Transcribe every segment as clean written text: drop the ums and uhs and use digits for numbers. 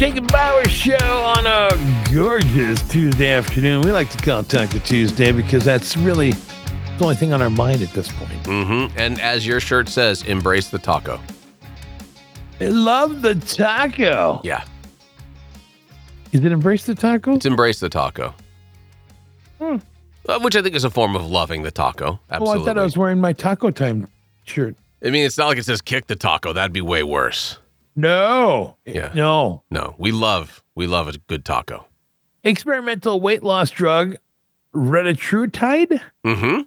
Jake and Bower Show on a gorgeous Tuesday afternoon. We like to call it Taco Tuesday because that's really the only thing on our mind at this point. Mm-hmm. And as your shirt says, embrace the taco. I love the taco. Yeah. Is it embrace the taco? It's embrace the taco. Hmm. Which I think is a form of loving the taco. Absolutely. Oh, I thought I was wearing my Taco Time shirt. I mean, it's not like it says kick the taco. That'd be way worse. No. Yeah. No. No. We love a good taco. Experimental weight loss drug, retatrutide. Mm-hmm.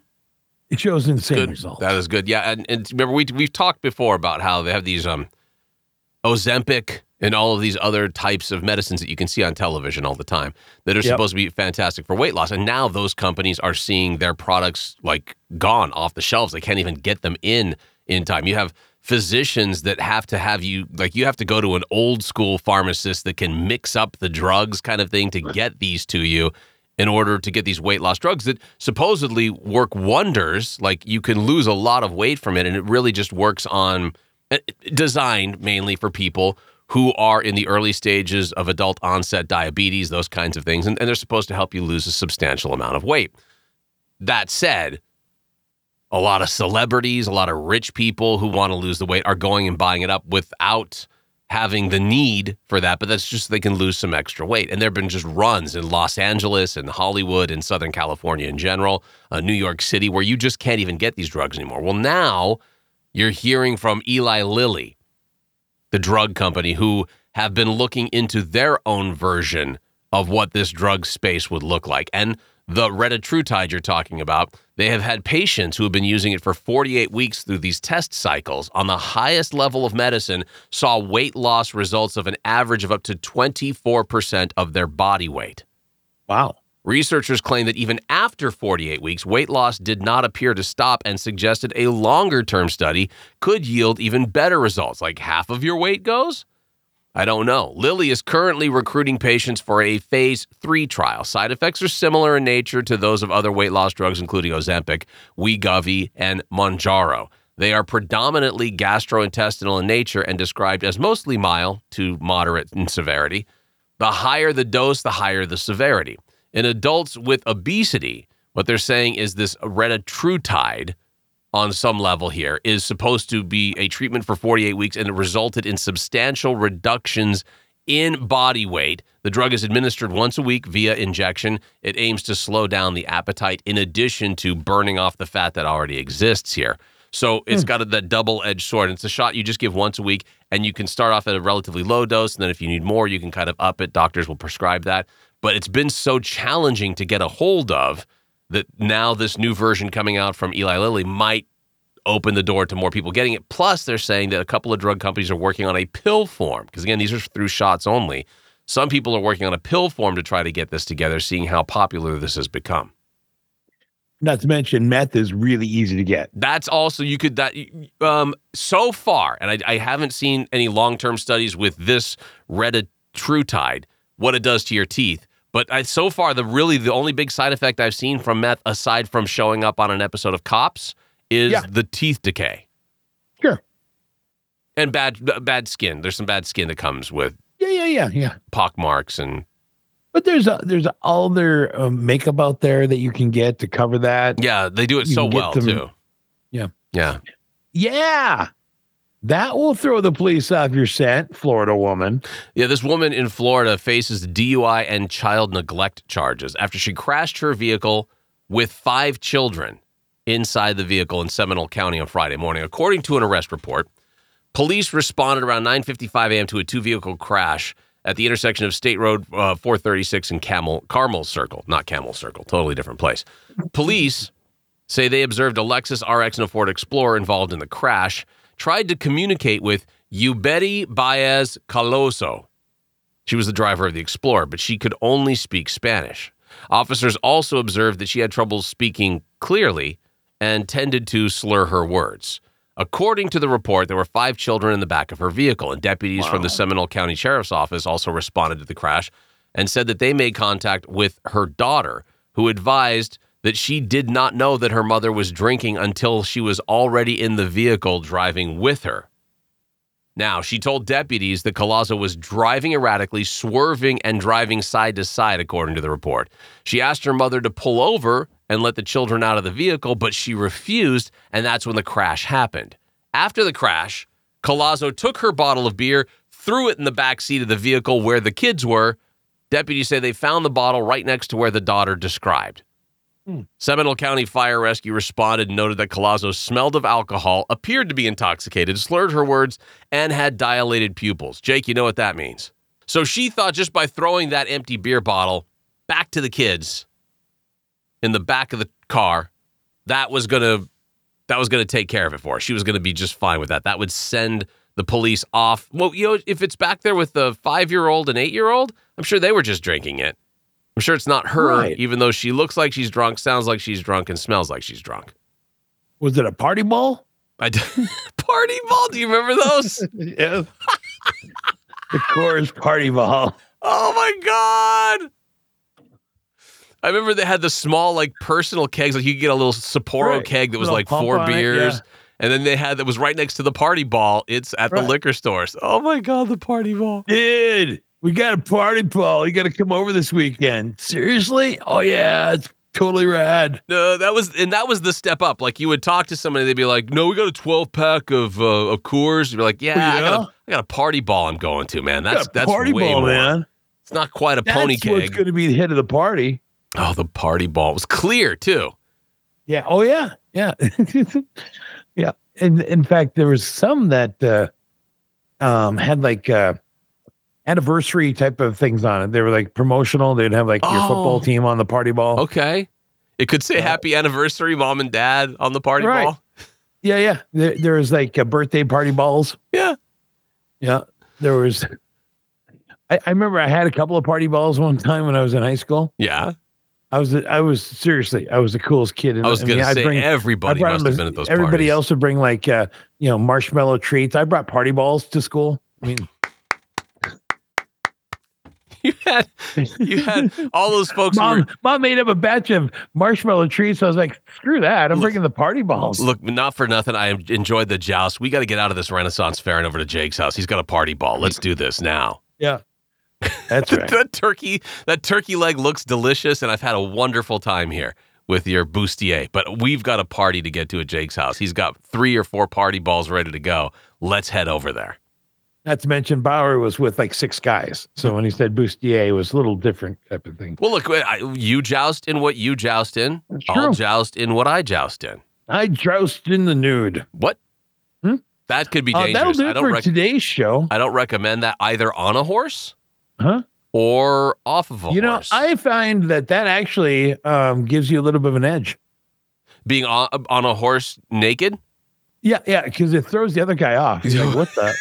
It shows insane results. That is good. Yeah. And remember, we've talked before about how they have these Ozempic and all of these other types of medicines that you can see on television all the time that are supposed to be fantastic for weight loss. And now those companies are seeing their products like gone off the shelves. They can't even get them in time. You have physicians that have to have you, like you have to go to an old school pharmacist that can mix up the drugs kind of thing to get these to you in order to get these weight loss drugs that supposedly work wonders. Like you can lose a lot of weight from it. And it really just works on designed mainly for people who are in the early stages of adult onset diabetes, those kinds of things. And they're supposed to help you lose a substantial amount of weight. That said, a lot of celebrities, a lot of rich people who want to lose the weight are going and buying it up without having the need for that. But that's just, they can lose some extra weight. And there have been just runs in Los Angeles and Hollywood and Southern California in general, New York City, where you just can't even get these drugs anymore. Well, now you're hearing from Eli Lilly, the drug company, who have been looking into their own version of what this drug space would look like. And the retatrutide you're talking about, they have had patients who have been using it for 48 weeks through these test cycles on the highest level of medicine, saw weight loss results of an average of up to 24% of their body weight. Wow. Researchers claim that even after 48 weeks, weight loss did not appear to stop and suggested a longer-term study could yield even better results. Like half of your weight goes? I don't know. Lilly is currently recruiting patients for a phase 3 trial. Side effects are similar in nature to those of other weight loss drugs, including Ozempic, Wegovy, and Mounjaro. They are predominantly gastrointestinal in nature and described as mostly mild to moderate in severity. The higher the dose, the higher the severity. In adults with obesity, what they're saying is this retatrutide on some level here is supposed to be a treatment for 48 weeks, and it resulted in substantial reductions in body weight. The drug is administered once a week via injection. It aims to slow down the appetite in addition to burning off the fat that already exists here. So it's got that double-edged sword. It's a shot you just give once a week, and you can start off at a relatively low dose, and then if you need more, you can kind of up it. Doctors will prescribe that. But it's been so challenging to get a hold of that now this new version coming out from Eli Lilly might open the door to more people getting it. Plus, they're saying that a couple of drug companies are working on a pill form, because, again, these are through shots only. Some people are working on a pill form to try to get this together, seeing how popular this has become. Not to mention, meth is really easy to get. That's also, you could, that so far, and I haven't seen any long-term studies with this retatrutide, what it does to your teeth. But so far, the only big side effect I've seen from meth, aside from showing up on an episode of Cops, is the teeth decay. Sure. And bad skin. There's some bad skin that comes with pock marks and. But there's all their makeup out there that you can get to cover that. Yeah, they do it so well too. Yeah. Yeah. Yeah. That will throw the police off your scent, Florida woman. Yeah, this woman in Florida faces DUI and child neglect charges after she crashed her vehicle with 5 children inside the vehicle in Seminole County on Friday morning. According to an arrest report, police responded around 9:55 a.m. to a 2-vehicle crash at the intersection of State Road 436 and Camel Circle. Not Camel Circle, totally different place. Police say they observed a Lexus RX and a Ford Explorer involved in the crash. Tried to communicate with Yubetti Baez Caloso. She was the driver of the Explorer, but she could only speak Spanish. Officers also observed that she had trouble speaking clearly and tended to slur her words. According to the report, there were 5 children in the back of her vehicle, and deputies from the Seminole County Sheriff's Office also responded to the crash and said that they made contact with her daughter, who advised that she did not know that her mother was drinking until she was already in the vehicle driving with her. Now, she told deputies that Collazo was driving erratically, swerving and driving side to side, according to the report. She asked her mother to pull over and let the children out of the vehicle, but she refused, and that's when the crash happened. After the crash, Collazo took her bottle of beer, threw it in the back seat of the vehicle where the kids were. Deputies say they found the bottle right next to where the daughter described. Seminole County Fire Rescue responded and noted that Collazo smelled of alcohol, appeared to be intoxicated, slurred her words, and had dilated pupils. Jake, you know what that means. So she thought just by throwing that empty beer bottle back to the kids in the back of the car, that was gonna take care of it for her. She was gonna be just fine with that. That would send the police off. Well, you know, if it's back there with the 5-year-old and 8-year-old, I'm sure they were just drinking it. I'm sure it's not her, right, even though she looks like she's drunk, sounds like she's drunk, and smells like she's drunk. Was it a party ball? Party ball? Do you remember those? Yeah. The Coors party ball. Oh, my God. I remember they had the small, like, personal kegs. Like, you could get a little Sapporo keg that was like 4 beers. It, yeah. And then they had that was right next to the party ball. It's at the liquor stores. Oh, my God, the party ball. Dude. We got a party ball. You got to come over this weekend. Seriously? Oh, yeah. It's totally rad. No, that was the step up. Like, you would talk to somebody, they'd be like, no, we got a 12-pack of Coors. You'd be like, yeah. I got a party ball I'm going to, man. That's party way ball, more. Man. It's not quite a pony keg. That's what's going to be the head of the party. Oh, the party ball. It was clear, too. Yeah. Oh, yeah. Yeah. Yeah. And, in fact, there was some that had, like... anniversary type of things on it. They were like promotional. They'd have like your football team on the party ball. Okay. It could say happy anniversary, mom and dad on the party ball. Yeah. Yeah. There was like birthday party balls. Yeah. Yeah. There was, I remember I had a couple of party balls one time when I was in high school. Yeah. I was the coolest kid. I was going to say everybody must have been at those parties. Everybody else would bring like, marshmallow treats. I brought party balls to school. I mean, You had all those folks. Mom made up a batch of marshmallow treats. So I was like, screw that. I'm bringing the party balls. Look, not for nothing. I enjoyed the joust. We got to get out of this Renaissance Fair and over to Jake's house. He's got a party ball. Let's do this now. Yeah, that's right. That turkey leg looks delicious, and I've had a wonderful time here with your bustier. But we've got a party to get to at Jake's house. He's got 3 or 4 party balls ready to go. Let's head over there. Not to mention Bauer was with like 6 guys. So when he said bustier, it was a little different type of thing. Well, look, you joust in what you joust in. I'll joust in what I joust in. I joust in the nude. What? That could be dangerous. That'll do for today's show. I don't recommend that either on a horse or off of a horse. You know, I find that actually gives you a little bit of an edge. Being on a horse naked? Yeah, because it throws the other guy off. He's like, "What the?"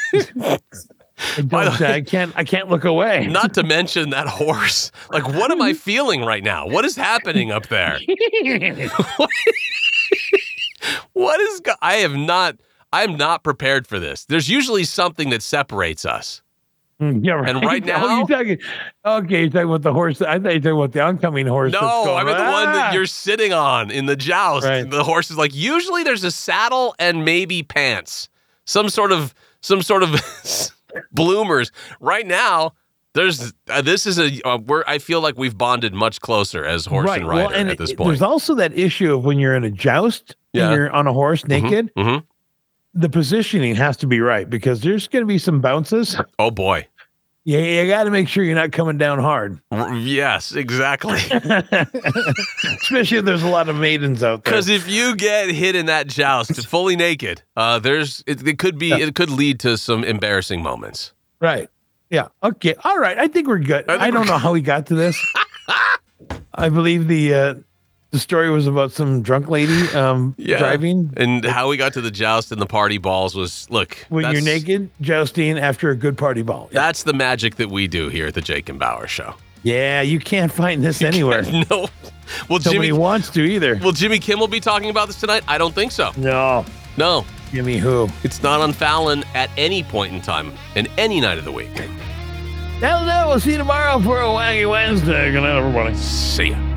I can't look away. Not to mention that horse. Like, what am I feeling right now? What is happening up there? I'm not prepared for this. There's usually something that separates us. Yeah, right. And right now, you're talking about the horse. I thought you were talking about the oncoming horse. No, I mean the one that you're sitting on in the joust. Right. The horse is like usually there's a saddle and maybe pants, some sort of bloomers. Right now, there's this is a where I feel like we've bonded much closer as horse and rider at this point. There's also that issue of when you're in a joust and you're on a horse naked. Mm-hmm. The positioning has to be right because there's going to be some bounces. Oh, boy. Yeah, you got to make sure you're not coming down hard. Yes, exactly. Especially if there's a lot of maidens out there. Because if you get hit in that joust fully naked, it could lead to some embarrassing moments. Right. Yeah. Okay. All right. I think we're good. I don't know how we got to this. I believe the story was about some drunk lady driving. And how we got to the joust and the party balls was, look. When you're naked, jousting after a good party ball. Yeah. That's the magic that we do here at the Jake and Bower Show. Yeah, you can't find this anywhere. No. Well, nobody wants to either. Will Jimmy Kimmel be talking about this tonight? I don't think so. No. Jimmy who? It's not on Fallon at any point in time and any night of the week. That'll do. We'll see you tomorrow for a Waggy Wednesday. Good night, everybody. See ya.